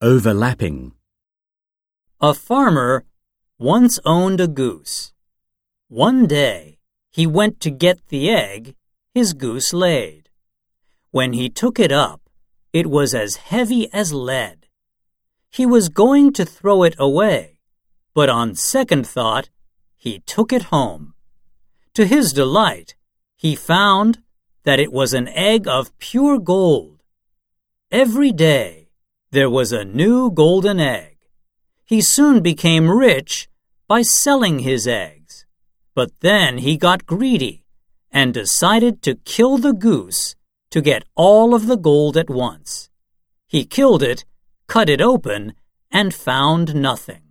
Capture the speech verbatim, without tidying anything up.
Overlapping. A farmer once owned a goose. One day, he went to get the egg his goose laid. When he took it up, it was as heavy as lead. He was going to throw it away, but on second thought, he took it home. To his delight, he found that it was an egg of pure gold. Every day, there was a new golden egg. He soon became rich by selling his eggs. But then he got greedy and decided to kill the goose to get all of the gold at once. He killed it, cut it open, and found nothing.